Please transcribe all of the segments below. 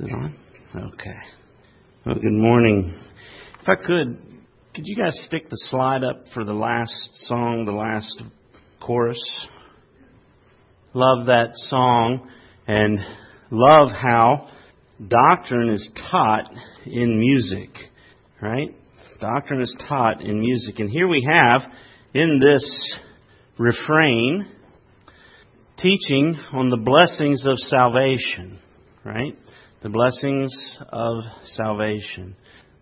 Is it on? Okay. Well, good morning. If I could you guys stick the slide up for the last song, the last chorus? Love that song and love how doctrine is taught in music, right? Doctrine is taught in music. And here we have in this refrain teaching on the blessings of salvation, right? The blessings of salvation.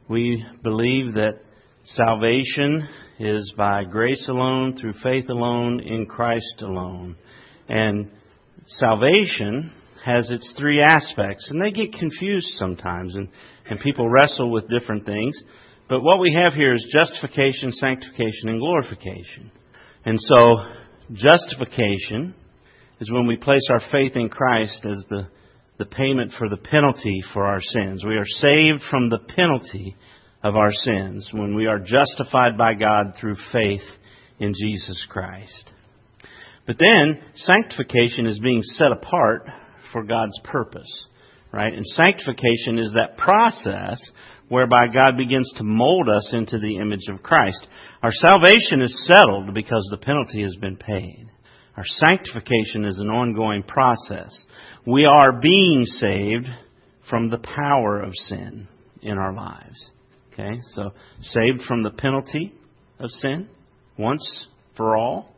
We believe that salvation is by grace alone, through faith alone, in Christ alone. And salvation has its three aspects, and they get confused sometimes, and people wrestle with different things. But what we have here is justification, sanctification, and glorification. And so justification is when we place our faith in Christ as the payment for the penalty for our sins. We are saved from the penalty of our sins when we are justified by God through faith in Jesus Christ. But then sanctification is being set apart for God's purpose, right? And sanctification is that process whereby God begins to mold us into the image of Christ. Our salvation is settled because the penalty has been paid. Our sanctification is an ongoing process. We are being saved from the power of sin in our lives. Okay, so saved from the penalty of sin once for all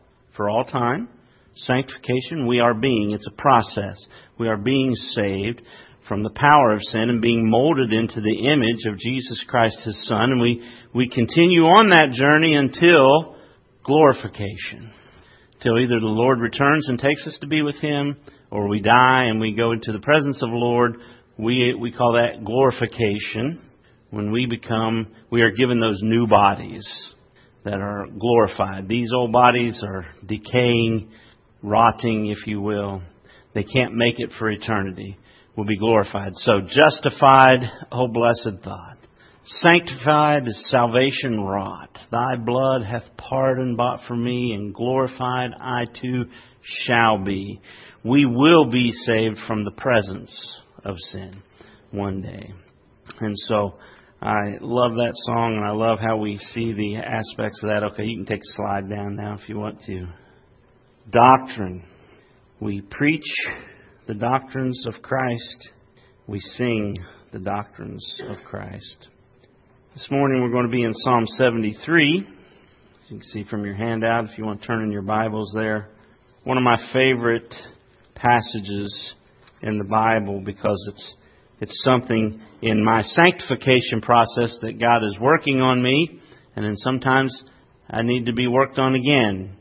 time. Sanctification, we are being, it's a process. We are being saved from the power of sin and being molded into the image of Jesus Christ, His Son. And we continue on that journey until glorification. Till either the Lord returns and takes us to be with Him, or we die and we go into the presence of the Lord. We call that glorification. When we are given those new bodies that are glorified. These old bodies are decaying, rotting, if you will. They can't make it for eternity. We'll be glorified. So justified, oh blessed thought. Sanctified is salvation wrought. Thy blood hath pardon bought for me, and glorified I too shall be. We will be saved from the presence of sin one day. And so I love that song, and I love how we see the aspects of that. Okay, you can take a slide down now if you want to. Doctrine. We preach the doctrines of Christ. We sing the doctrines of Christ. This morning we're going to be in Psalm 73. As you can see from your handout, if you want to turn in your Bibles there. One of my favorite passages in the Bible, because it's something in my sanctification process that God is working on me, and then sometimes I need to be worked on again,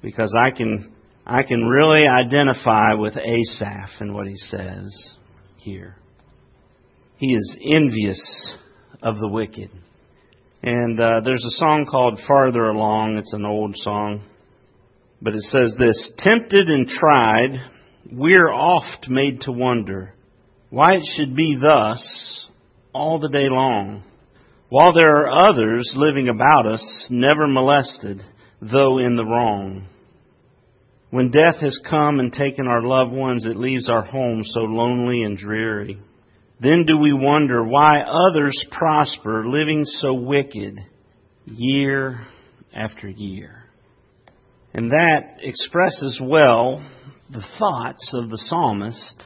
because I can really identify with Asaph and what he says here. He is envious of the wicked. And there's a song called Farther Along. It's an old song. But it says this: tempted and tried, we're oft made to wonder why it should be thus all the day long, while there are others living about us, never molested, though in the wrong. When death has come and taken our loved ones, it leaves our home so lonely and dreary. Then do we wonder why others prosper, living so wicked, year after year. And that expresses well the thoughts of the psalmist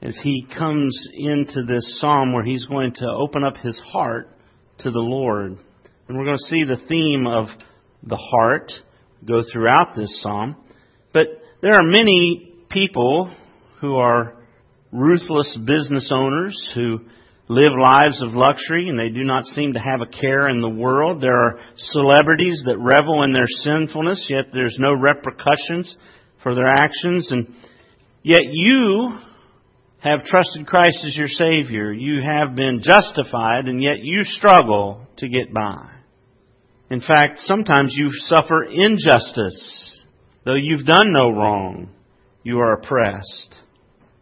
as he comes into this psalm where he's going to open up his heart to the Lord. And we're going to see the theme of the heart go throughout this psalm. But there are many people who are ruthless business owners who live lives of luxury and they do not seem to have a care in the world. There are celebrities that revel in their sinfulness, yet there's no repercussions for their actions. And yet you have trusted Christ as your Savior. You have been justified, and yet you struggle to get by. In fact, sometimes you suffer injustice. Though you've done no wrong, you are oppressed.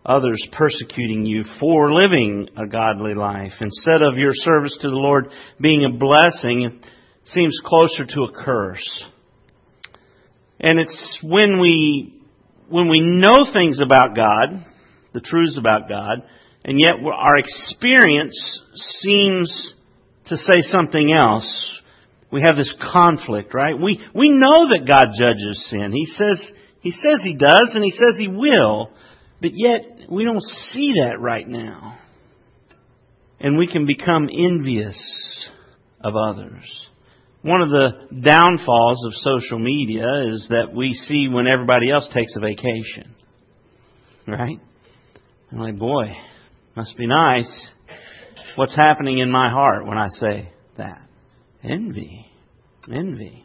Others persecuting you for living a godly life. Instead of your service to the Lord being a blessing, it seems closer to a curse. And it's when we know things about God, the truths about God, And yet our experience seems to say something else. We have this conflict, right? We know that God judges sin. He says He does, and He says He will. But yet we don't see that right now. And we can become envious of others. One of the downfalls of social media is that we see when everybody else takes a vacation. Right? I'm like, boy, must be nice. What's happening in my heart when I say that? Envy. Envy.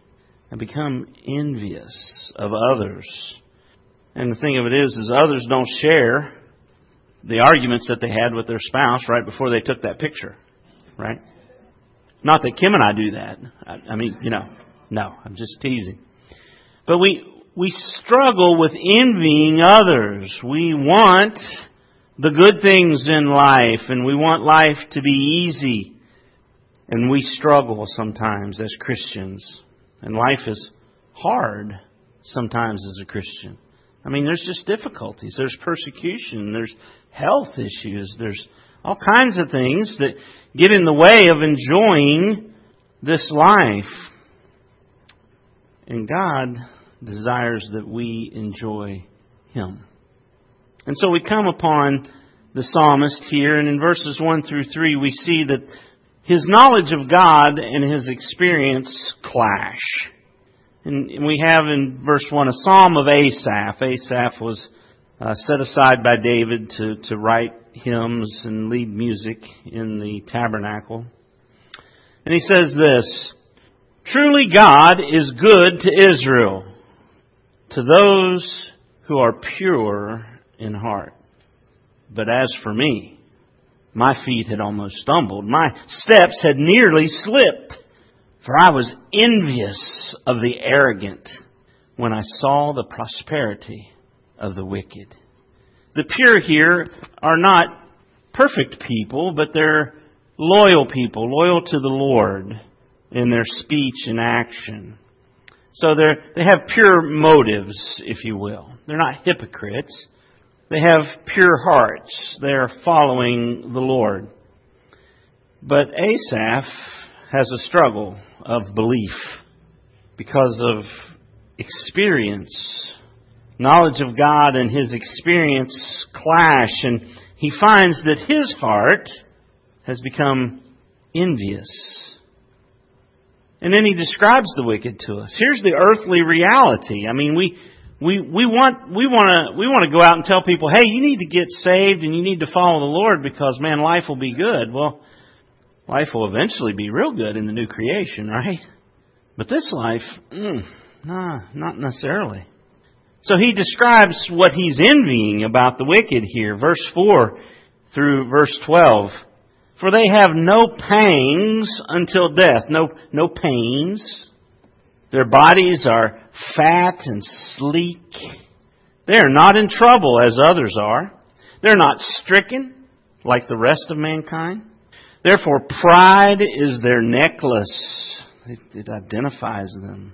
I become envious of others. And the thing of it is others don't share the arguments that they had with their spouse right before they took that picture. Right? Not that Kim and I do that. I mean, you know, no, I'm just teasing. But we struggle with envying others. We want the good things in life, and we want life to be easy. And we struggle sometimes as Christians. And life is hard sometimes as a Christian. I mean, there's just difficulties. There's persecution. There's health issues. There's all kinds of things that get in the way of enjoying this life. And God desires that we enjoy Him. And so we come upon the psalmist here, and in verses 1 through 3 we see that his knowledge of God and his experience clash. And we have in verse 1 a psalm of Asaph. Asaph was set aside by David to write hymns and lead music in the tabernacle. And he says this, "Truly God is good to Israel, to those who are pure in heart. But as for me, my feet had almost stumbled. My steps had nearly slipped. For I was envious of the arrogant when I saw the prosperity of the wicked." The pure here are not perfect people, but they're loyal people, loyal to the Lord in their speech and action. So they have pure motives, if you will. They're not hypocrites. They have pure hearts. They're following the Lord. But Asaph has a struggle of belief because of experience. Knowledge of God and his experience clash, and he finds that his heart has become envious. And then he describes the wicked to us. Here's the earthly reality. I mean, we want to go out and tell people, hey, you need to get saved and you need to follow the Lord because, man, life will be good. Well, life will eventually be real good in the new creation, right? But this life, not necessarily. So he describes what he's envying about the wicked here. Verse 4 through verse 12. "For they have no pangs until death." No pains. "Their bodies are fat and sleek. They are not in trouble as others are. They're not stricken like the rest of mankind. Therefore pride is their necklace." It identifies them.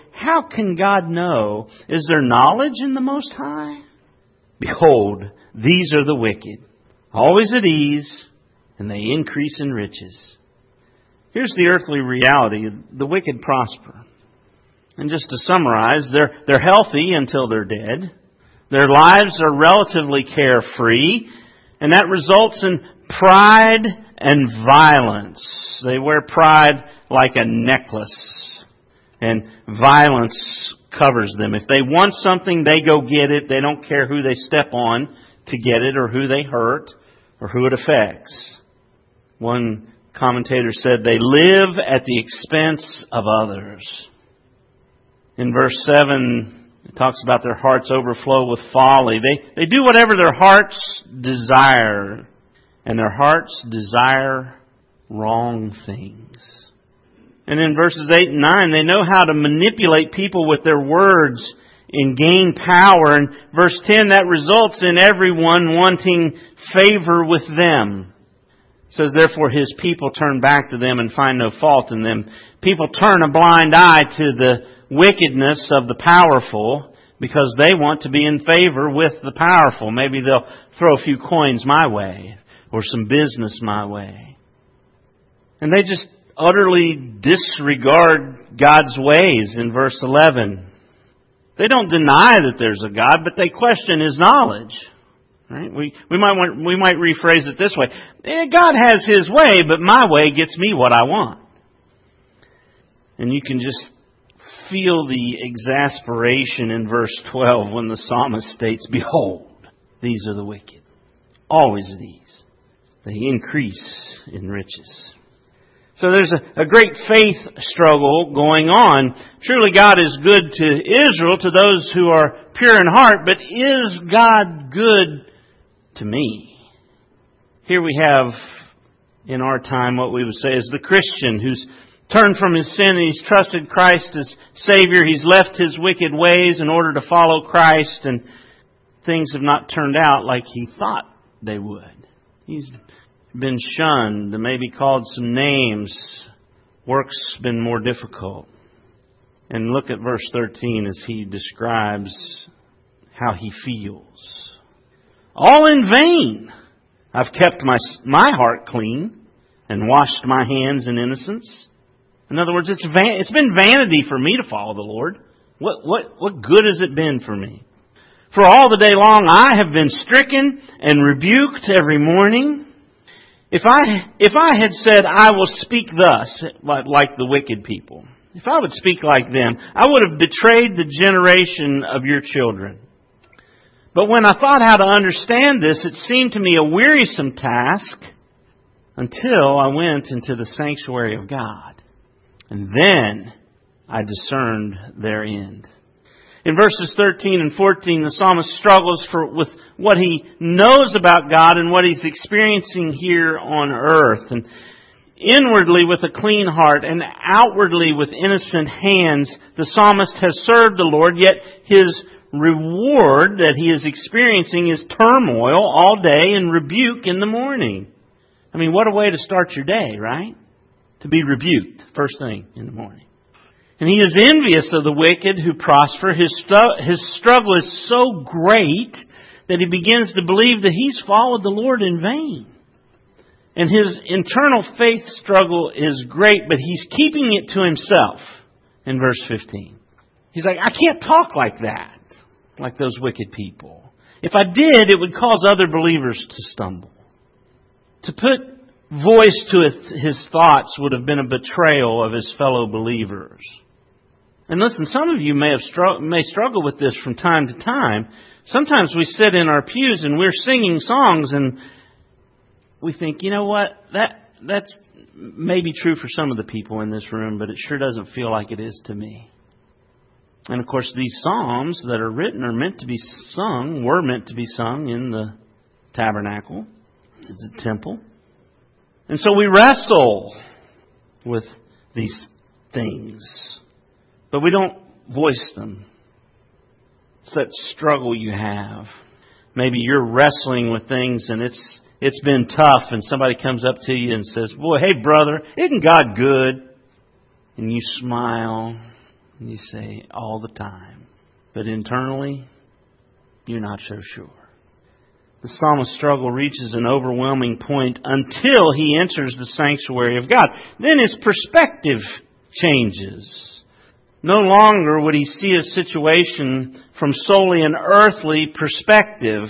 'How can God know? Is there knowledge in the Most High?' Behold, these are the wicked, always at ease, and they increase in riches." Here's the earthly reality. The wicked prosper. And just to summarize, they're healthy until they're dead. Their lives are relatively carefree, and that results in pride and violence. They wear pride like a necklace. And violence covers them. If they want something, they go get it. They don't care who they step on to get it or who they hurt or who it affects. One commentator said they live at the expense of others. In verse 7, it talks about their hearts overflow with folly. They do whatever their hearts desire. and their hearts desire wrong things. And in verses 8 and 9, they know how to manipulate people with their words and gain power. And verse 10, that results in everyone wanting favor with them. It says, therefore His people turn back to them and find no fault in them. People turn a blind eye to the wickedness of the powerful because they want to be in favor with the powerful. Maybe they'll throw a few coins my way or some business my way. And they just utterly disregard God's ways in verse 11. They don't deny that there's a God, but they question His knowledge. Right? We might rephrase it this way. God has His way, but my way gets me what I want. And you can just feel the exasperation in verse 12 when the psalmist states, behold, these are the wicked. Always these. They increase in riches. So there's a great faith struggle going on. Truly God is good to Israel, to those who are pure in heart, but is God good to me? Here we have in our time what we would say is the Christian who's turned from his sin and he's trusted Christ as Savior. He's left his wicked ways in order to follow Christ, and things have not turned out like he thought they would. He's been shunned, maybe called some names. Work's been more difficult. And look at verse 13 as he describes how he feels. All in vain I've kept my heart clean and washed my hands in innocence. In other words, it's been vanity for me to follow the Lord. What good has it been for me? For all the day long I have been stricken and rebuked every morning. If I had said, I will speak thus, like the wicked people, if I would speak like them, I would have betrayed the generation of your children. But when I thought how to understand this, it seemed to me a wearisome task until I went into the sanctuary of God. And then I discerned their end. In verses 13 and 14, the psalmist struggles with what he knows about God and what he's experiencing here on earth. And inwardly with a clean heart and outwardly with innocent hands, the psalmist has served the Lord, yet his reward that he is experiencing is turmoil all day and rebuke in the morning. I mean, what a way to start your day, right? To be rebuked first thing in the morning. And he is envious of the wicked who prosper. His struggle is so great that he begins to believe that he's followed the Lord in vain. And his internal faith struggle is great, but he's keeping it to himself in verse 15. He's like, I can't talk like that, like those wicked people. If I did, it would cause other believers to stumble. To put voice to his thoughts would have been a betrayal of his fellow believers. And listen, some of you may struggle with this from time to time. Sometimes we sit in our pews and we're singing songs and we think, you know what, that's maybe true for some of the people in this room, but it sure doesn't feel like it is to me. And of course, these psalms that are written were meant to be sung in the tabernacle, in the temple. And so we wrestle with these things. But we don't voice them. It's that struggle you have. Maybe you're wrestling with things and it's been tough, and somebody comes up to you and says, boy, hey, brother, isn't God good? And you smile and you say all the time. But internally, you're not so sure. The psalmist's struggle reaches an overwhelming point until he enters the sanctuary of God. Then his perspective changes. No longer would he see his situation from solely an earthly perspective.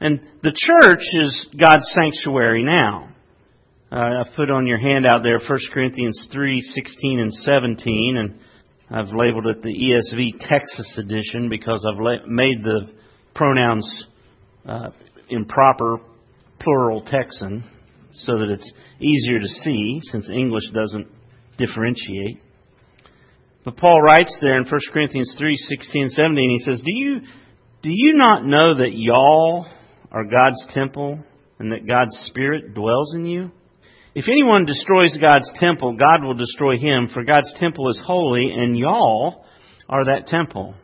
And the church is God's sanctuary now. I've put on your handout there 1 Corinthians 3:16 and 17. And I've labeled it the ESV Texas edition because I've made the pronouns improper plural Texan so that it's easier to see since English doesn't differentiate. But Paul writes there in 1 Corinthians 3:16 and 17, he says, Do you not know that y'all are God's temple and that God's Spirit dwells in you? If anyone destroys God's temple, God will destroy him, for God's temple is holy, and y'all are that temple.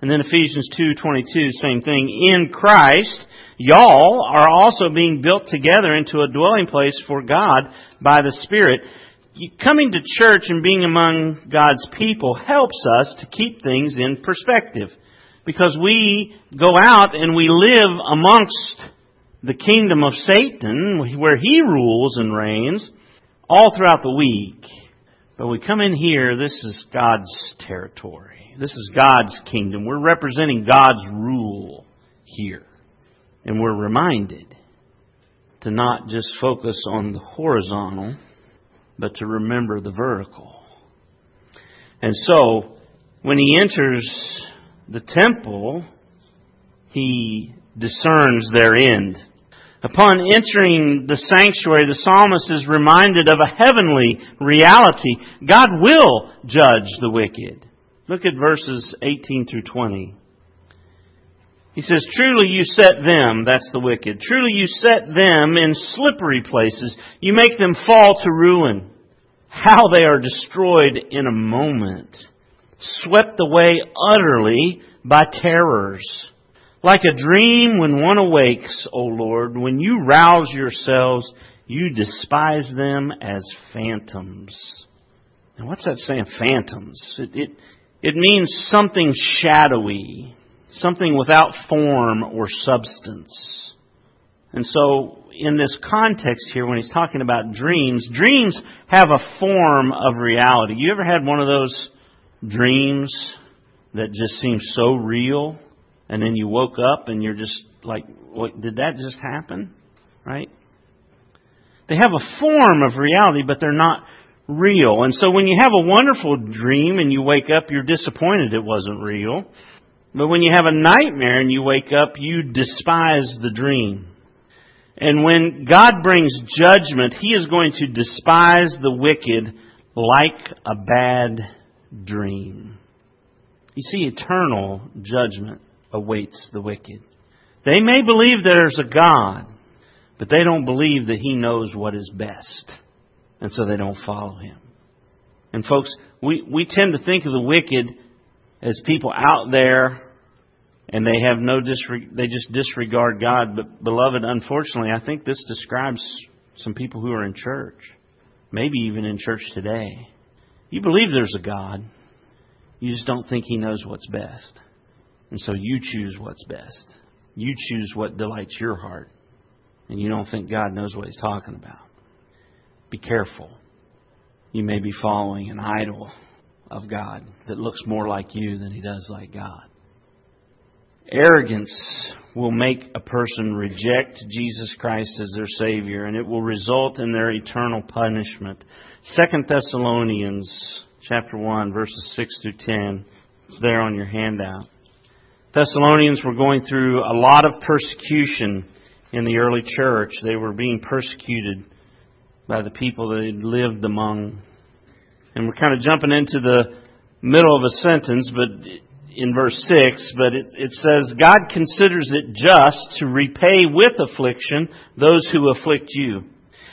And then Ephesians 2:22, same thing. In Christ, y'all are also being built together into a dwelling place for God by the Spirit. Coming to church and being among God's people helps us to keep things in perspective, because we go out and we live amongst the kingdom of Satan, where he rules and reigns, all throughout the week. But we come in here, this is God's territory. This is God's kingdom. We're representing God's rule here. And we're reminded to not just focus on the horizontal, but to remember the vertical. And so, when he enters the temple, he discerns their end. Upon entering the sanctuary, the psalmist is reminded of a heavenly reality. God will judge the wicked. Look at verses 18 through 20. He says, "Truly you set them," that's the wicked, "truly you set them in slippery places. You make them fall to ruin. How they are destroyed in a moment, swept away utterly by terrors. Like a dream when one awakes, O Lord, when you rouse yourselves, you despise them as phantoms." Now, what's that saying, phantoms? It means something shadowy, something without form or substance. And so, in this context here, when he's talking about dreams, dreams have a form of reality. You ever had one of those dreams that just seems so real? And then you woke up and you're just like, what, did that just happen? Right? They have a form of reality, but they're not real. And so when you have a wonderful dream and you wake up, you're disappointed it wasn't real. But when you have a nightmare and you wake up, you despise the dream. And when God brings judgment, He is going to despise the wicked like a bad dream. You see, eternal judgment awaits the wicked. They may believe there's a God, but they don't believe that He knows what is best. And so they don't follow Him. And folks, we tend to think of the wicked as people out there, and they have they just disregard God. But beloved, unfortunately, I think this describes some people who are in church, maybe even in church today. You believe there's a God, you just don't think He knows what's best. And so you choose what's best. You choose what delights your heart. And you don't think God knows what He's talking about. Be careful. You may be following an idol of God that looks more like you than He does like God. Arrogance will make a person reject Jesus Christ as their Savior, and it will result in their eternal punishment. 2 Thessalonians chapter 1, verses 6 through 10. It's there on your handout. Thessalonians were going through a lot of persecution in the early church. They were being persecuted by the people they lived among. And we're kind of jumping into the middle of a sentence, but in verse 6, but it says, "God considers it just to repay with affliction those who afflict you,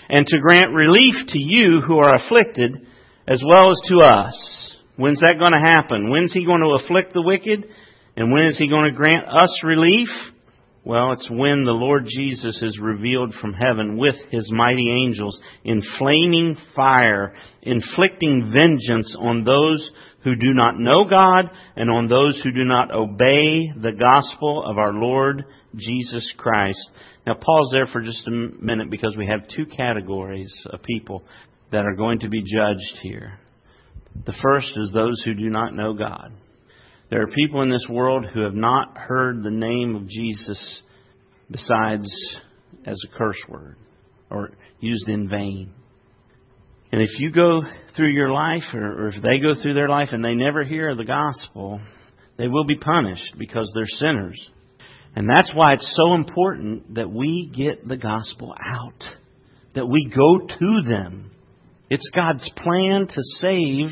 and to grant relief to you who are afflicted, as well as to us." When's that going to happen? When's He going to afflict the wicked? And when is He going to grant us relief? Well, it's when the Lord Jesus is revealed from heaven with His mighty angels in flaming fire, inflicting vengeance on those who do not know God and on those who do not obey the gospel of our Lord Jesus Christ. Now, pause there for just a minute, because we have two categories of people that are going to be judged here. The first is those who do not know God. There are people in this world who have not heard the name of Jesus besides as a curse word or used in vain. And if you go through your life, or if they go through their life and they never hear the gospel, they will be punished because they're sinners. And that's why it's so important that we get the gospel out, that we go to them. It's God's plan to save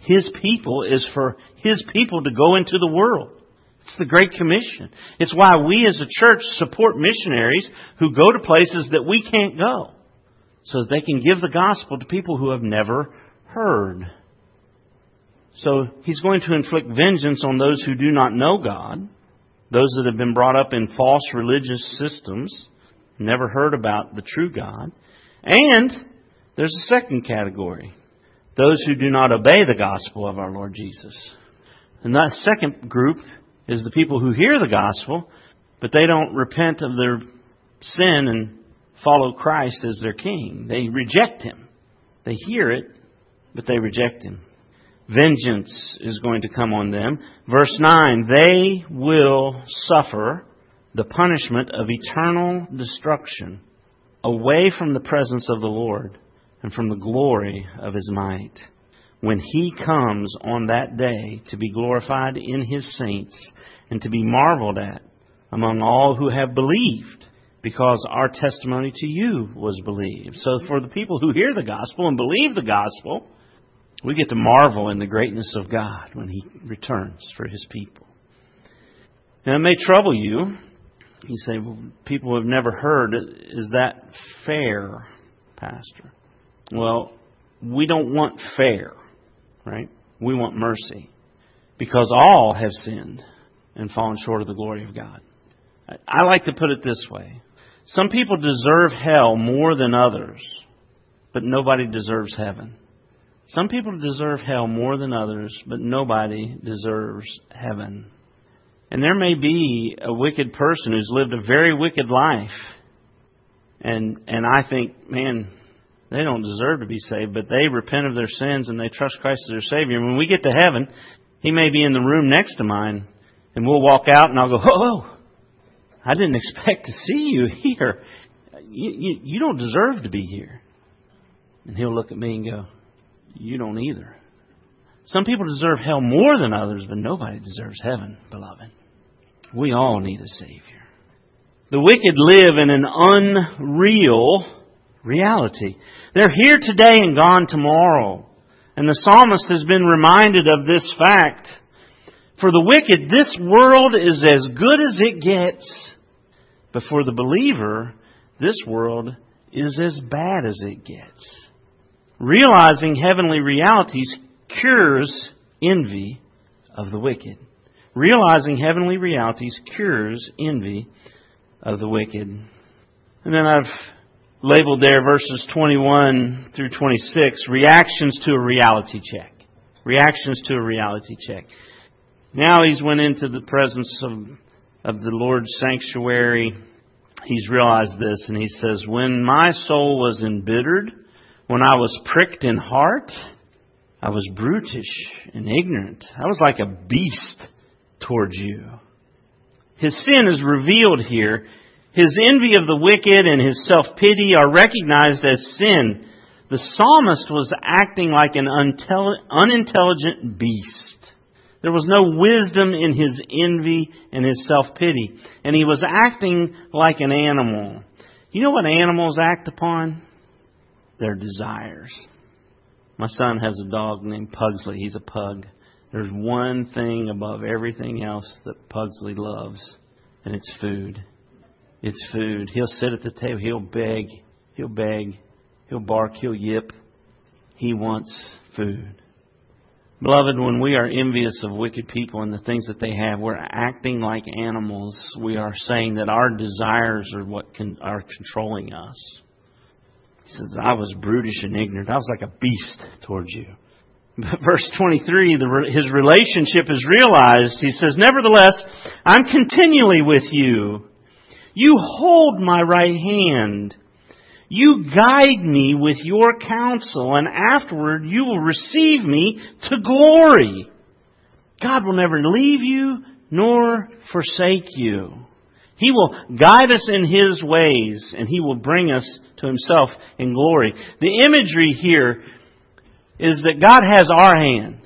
His people is for His people to go into the world. It's the Great Commission. It's why we as a church support missionaries who go to places that we can't go, so that they can give the gospel to people who have never heard. So He's going to inflict vengeance on those who do not know God, those that have been brought up in false religious systems, never heard about the true God. And there's a second category, those who do not obey the gospel of our Lord Jesus. And that second group is the people who hear the gospel, but they don't repent of their sin and follow Christ as their King. They reject Him. They hear it, but they reject Him. Vengeance is going to come on them. Verse 9, they will suffer the punishment of eternal destruction away from the presence of the Lord and from the glory of His might, when He comes on that day to be glorified in His saints and to be marveled at among all who have believed, because our testimony to you was believed. So for the people who hear the gospel and believe the gospel, we get to marvel in the greatness of God when He returns for His people. Now, it may trouble you. You say, well, people have never heard. Is that fair, Pastor? Well, we don't want fair, right? We want mercy, because all have sinned and fallen short of the glory of God. I like to put it this way. Some people deserve hell more than others, but nobody deserves heaven. Some people deserve hell more than others, but nobody deserves heaven. And there may be a wicked person who's lived a very wicked life. And I think, man, they don't deserve to be saved, but they repent of their sins and they trust Christ as their Savior. And when we get to heaven, he may be in the room next to mine, and we'll walk out and I'll go, whoa, I didn't expect to see you here. You don't deserve to be here. And he'll look at me and go, you don't either. Some people deserve hell more than others, but nobody deserves heaven, beloved. We all need a Savior. The wicked live in an unreal reality. They're here today and gone tomorrow. And the psalmist has been reminded of this fact. For the wicked, this world is as good as it gets. But for the believer, this world is as bad as it gets. Realizing heavenly realities cures envy of the wicked. Realizing heavenly realities cures envy of the wicked. And then I've labeled there verses 21 through 26, reactions to a reality check. Reactions to a reality check. Now he's went into the presence of the Lord's sanctuary. He's realized this, and he says, when my soul was embittered, when I was pricked in heart, I was brutish and ignorant. I was like a beast towards you. His sin is revealed here. His envy of the wicked and his self-pity are recognized as sin. The psalmist was acting like an unintelligent beast. There was no wisdom in his envy and his self-pity. And he was acting like an animal. You know what animals act upon? Their desires. My son has a dog named Pugsley. He's a pug. There's one thing above everything else that Pugsley loves, and it's food. It's food. He'll sit at the table. He'll beg. He'll beg. He'll bark. He'll yip. He wants food. Beloved, when we are envious of wicked people and the things that they have, we're acting like animals. We are saying that our desires are what are controlling us. He says, I was brutish and ignorant. I was like a beast towards you. But verse 23, his relationship is realized. He says, nevertheless, I'm continually with you. You hold my right hand. You guide me with your counsel, and afterward you will receive me to glory. God will never leave you nor forsake you. He will guide us in His ways, and He will bring us to Himself in glory. The imagery here is that God has our hand.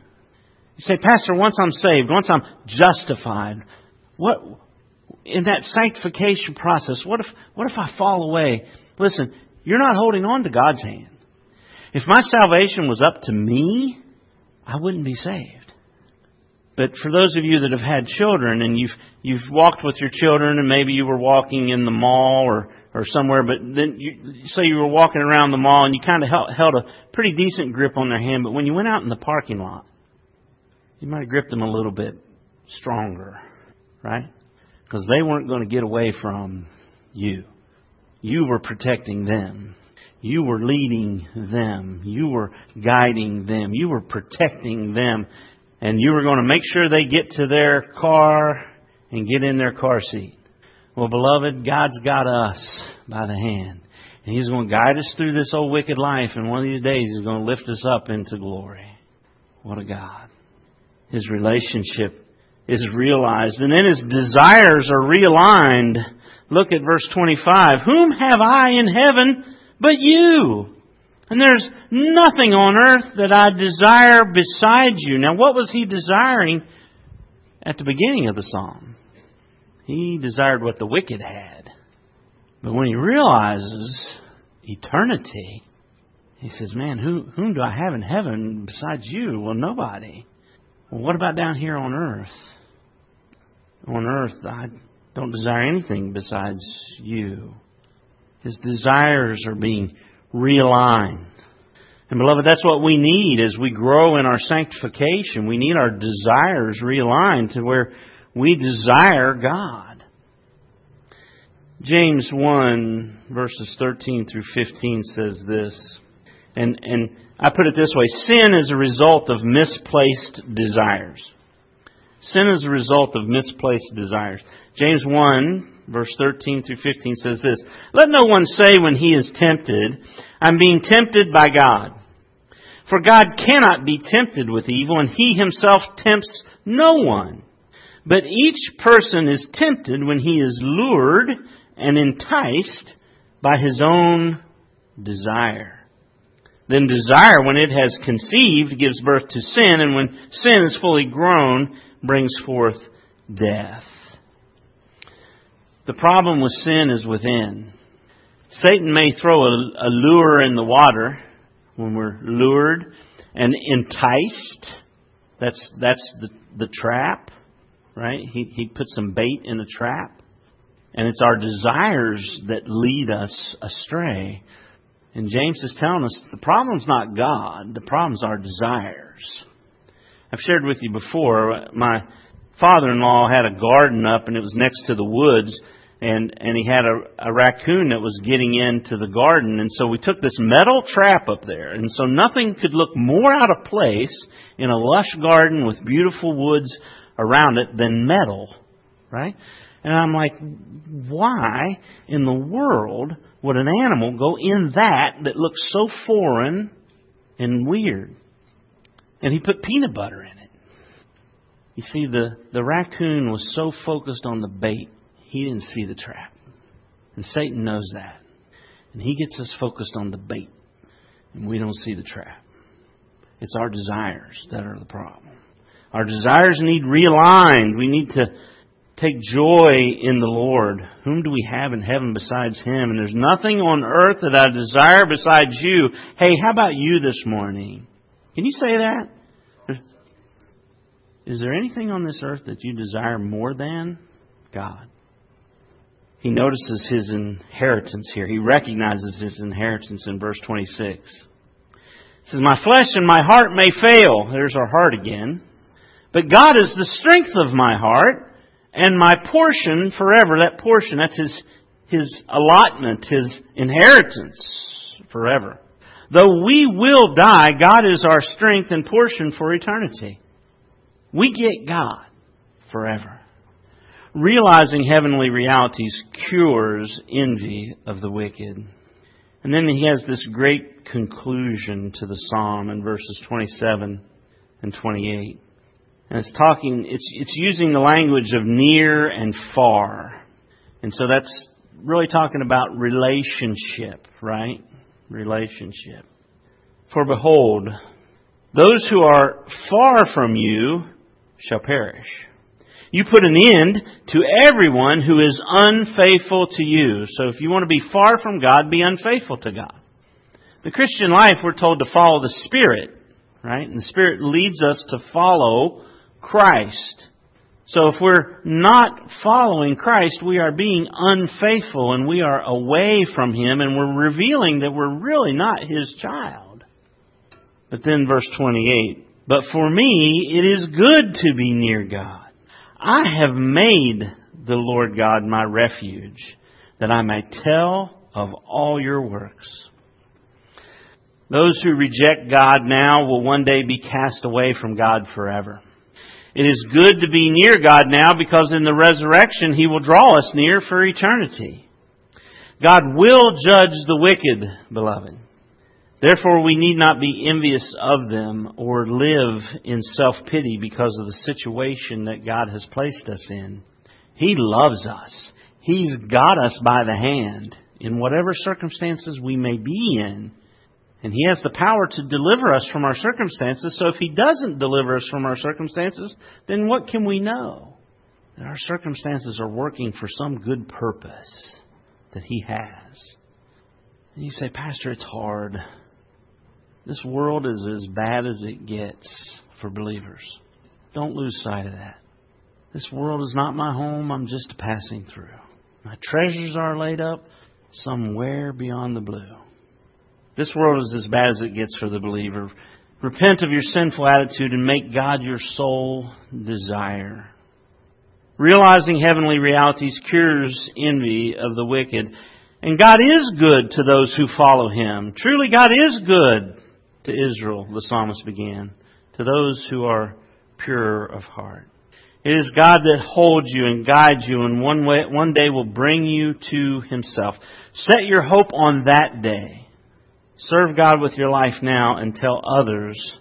You say, Pastor, once I'm saved, once I'm justified, what in that sanctification process, what if I fall away? Listen, you're not holding on to God's hand. If my salvation was up to me, I wouldn't be saved. But for those of you that have had children and you've walked with your children, and maybe you were walking in the mall or somewhere, but then you were walking around the mall and you kind of held a pretty decent grip on their hand, but when you went out in the parking lot, you might have gripped them a little bit stronger, right? Because they weren't going to get away from you. You were protecting them. You were leading them. You were guiding them. You were protecting them. And you were going to make sure they get to their car and get in their car seat. Well, beloved, God's got us by the hand. And He's going to guide us through this old wicked life. And one of these days, He's going to lift us up into glory. What a God. His relationship is realized. And then His desires are realigned. Look at verse 25. Whom have I in heaven but you? And there's nothing on earth that I desire beside you. Now, what was he desiring at the beginning of the psalm? He desired what the wicked had. But when he realizes eternity, he says, man, whom do I have in heaven besides you? Well, nobody. Well, what about down here on earth? On earth, I don't desire anything besides you. His desires are being realigned. And beloved, that's what we need as we grow in our sanctification. We need our desires realigned to where we desire God. James 1 verses 13 through 15 says this. And I put it this way. Sin is a result of misplaced desires. Sin is a result of misplaced desires. James 1, verse 13 through 15 says this. Let no one say when he is tempted, I'm being tempted by God. For God cannot be tempted with evil, and He Himself tempts no one. But each person is tempted when he is lured and enticed by his own desire. Then desire, when it has conceived, gives birth to sin, and when sin is fully grown, brings forth death. The problem with sin is within. Satan may throw a lure in the water when we're lured and enticed. That's the trap, right? He puts some bait in the trap. And it's our desires that lead us astray. And James is telling us the problem's not God. The problem's our desires. I've shared with you before, my father-in-law had a garden up and it was next to the woods. And he had a raccoon that was getting into the garden. And so we took this metal trap up there. And so nothing could look more out of place in a lush garden with beautiful woods around it than metal, right? And I'm like, why in the world would an animal go in that looks so foreign and weird? And he put peanut butter in it. You see, the raccoon was so focused on the bait, he didn't see the trap. And Satan knows that. And he gets us focused on the bait. And we don't see the trap. It's our desires that are the problem. Our desires need realigned. We need to take joy in the Lord. Whom do we have in heaven besides Him? And there's nothing on earth that I desire besides you. Hey, how about you this morning? Can you say that? Is there anything on this earth that you desire more than God? He notices His inheritance here. He recognizes His inheritance in verse 26. It says, my flesh and my heart may fail. There's our heart again. But God is the strength of my heart. And my portion forever, that portion, that's his allotment, His inheritance forever. Though we will die, God is our strength and portion for eternity. We get God forever. Realizing heavenly realities cures envy of the wicked. And then he has this great conclusion to the psalm in verses 27 and 28. And it's talking, it's using the language of near and far. And so that's really talking about relationship, right? Relationship. For behold, those who are far from you shall perish. You put an end to everyone who is unfaithful to you. So if you want to be far from God, be unfaithful to God. The Christian life, we're told to follow the Spirit, right? And the Spirit leads us to follow Christ. So if we're not following Christ, we are being unfaithful and we are away from Him and we're revealing that we're really not His child. But then verse 28, but for me it is good to be near God. I have made the Lord God my refuge, that I may tell of all your works. Those who reject God now will one day be cast away from God forever. It is good to be near God now because in the resurrection He will draw us near for eternity. God will judge the wicked, beloved. Therefore, we need not be envious of them or live in self-pity because of the situation that God has placed us in. He loves us. He's got us by the hand in whatever circumstances we may be in. And He has the power to deliver us from our circumstances. So if He doesn't deliver us from our circumstances, then what can we know? That our circumstances are working for some good purpose that He has. And you say, Pastor, it's hard. This world is as bad as it gets for believers. Don't lose sight of that. This world is not my home. I'm just passing through. My treasures are laid up somewhere beyond the blue. This world is as bad as it gets for the believer. Repent of your sinful attitude and make God your sole desire. Realizing heavenly realities cures envy of the wicked. And God is good to those who follow Him. Truly, God is good to Israel, the psalmist began, to those who are pure of heart. It is God that holds you and guides you and one day will bring you to Himself. Set your hope on that day. Serve God with your life now and tell others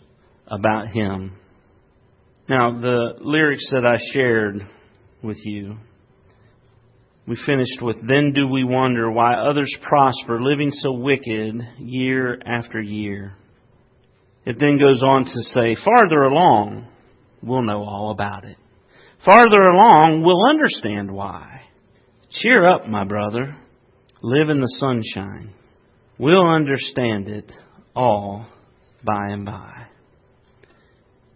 about Him. Now, the lyrics that I shared with you, we finished with, then do we wonder why others prosper, living so wicked year after year. It then goes on to say, farther along, we'll know all about it. Farther along, we'll understand why. Cheer up, my brother. Live in the sunshine. We'll understand it all by and by.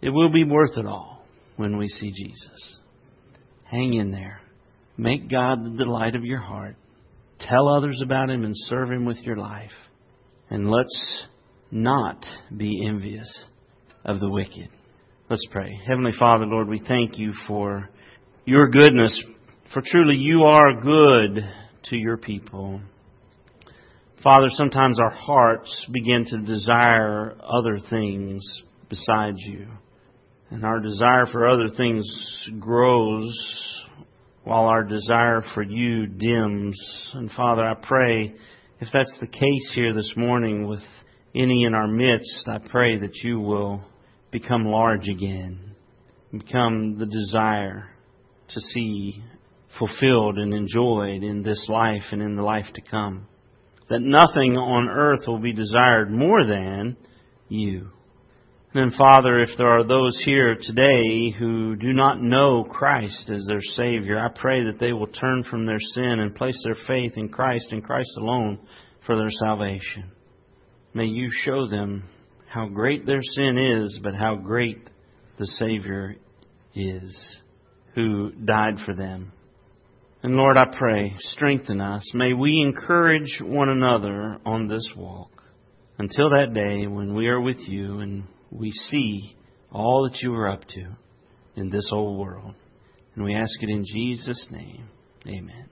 It will be worth it all when we see Jesus. Hang in there. Make God the delight of your heart. Tell others about Him and serve Him with your life. And let's not be envious of the wicked. Let's pray. Heavenly Father, Lord, we thank You for Your goodness, for truly You are good to Your people. Father, sometimes our hearts begin to desire other things besides You. And our desire for other things grows while our desire for You dims. And Father, I pray if that's the case here this morning with any in our midst, I pray that You will become large again. Become the desire to see fulfilled and enjoyed in this life and in the life to come. That nothing on earth will be desired more than You. And then, Father, if there are those here today who do not know Christ as their Savior, I pray that they will turn from their sin and place their faith in Christ and Christ alone for their salvation. May You show them how great their sin is, but how great the Savior is who died for them. And Lord, I pray, strengthen us. May we encourage one another on this walk until that day when we are with You and we see all that You are up to in this old world. And we ask it in Jesus' name. Amen.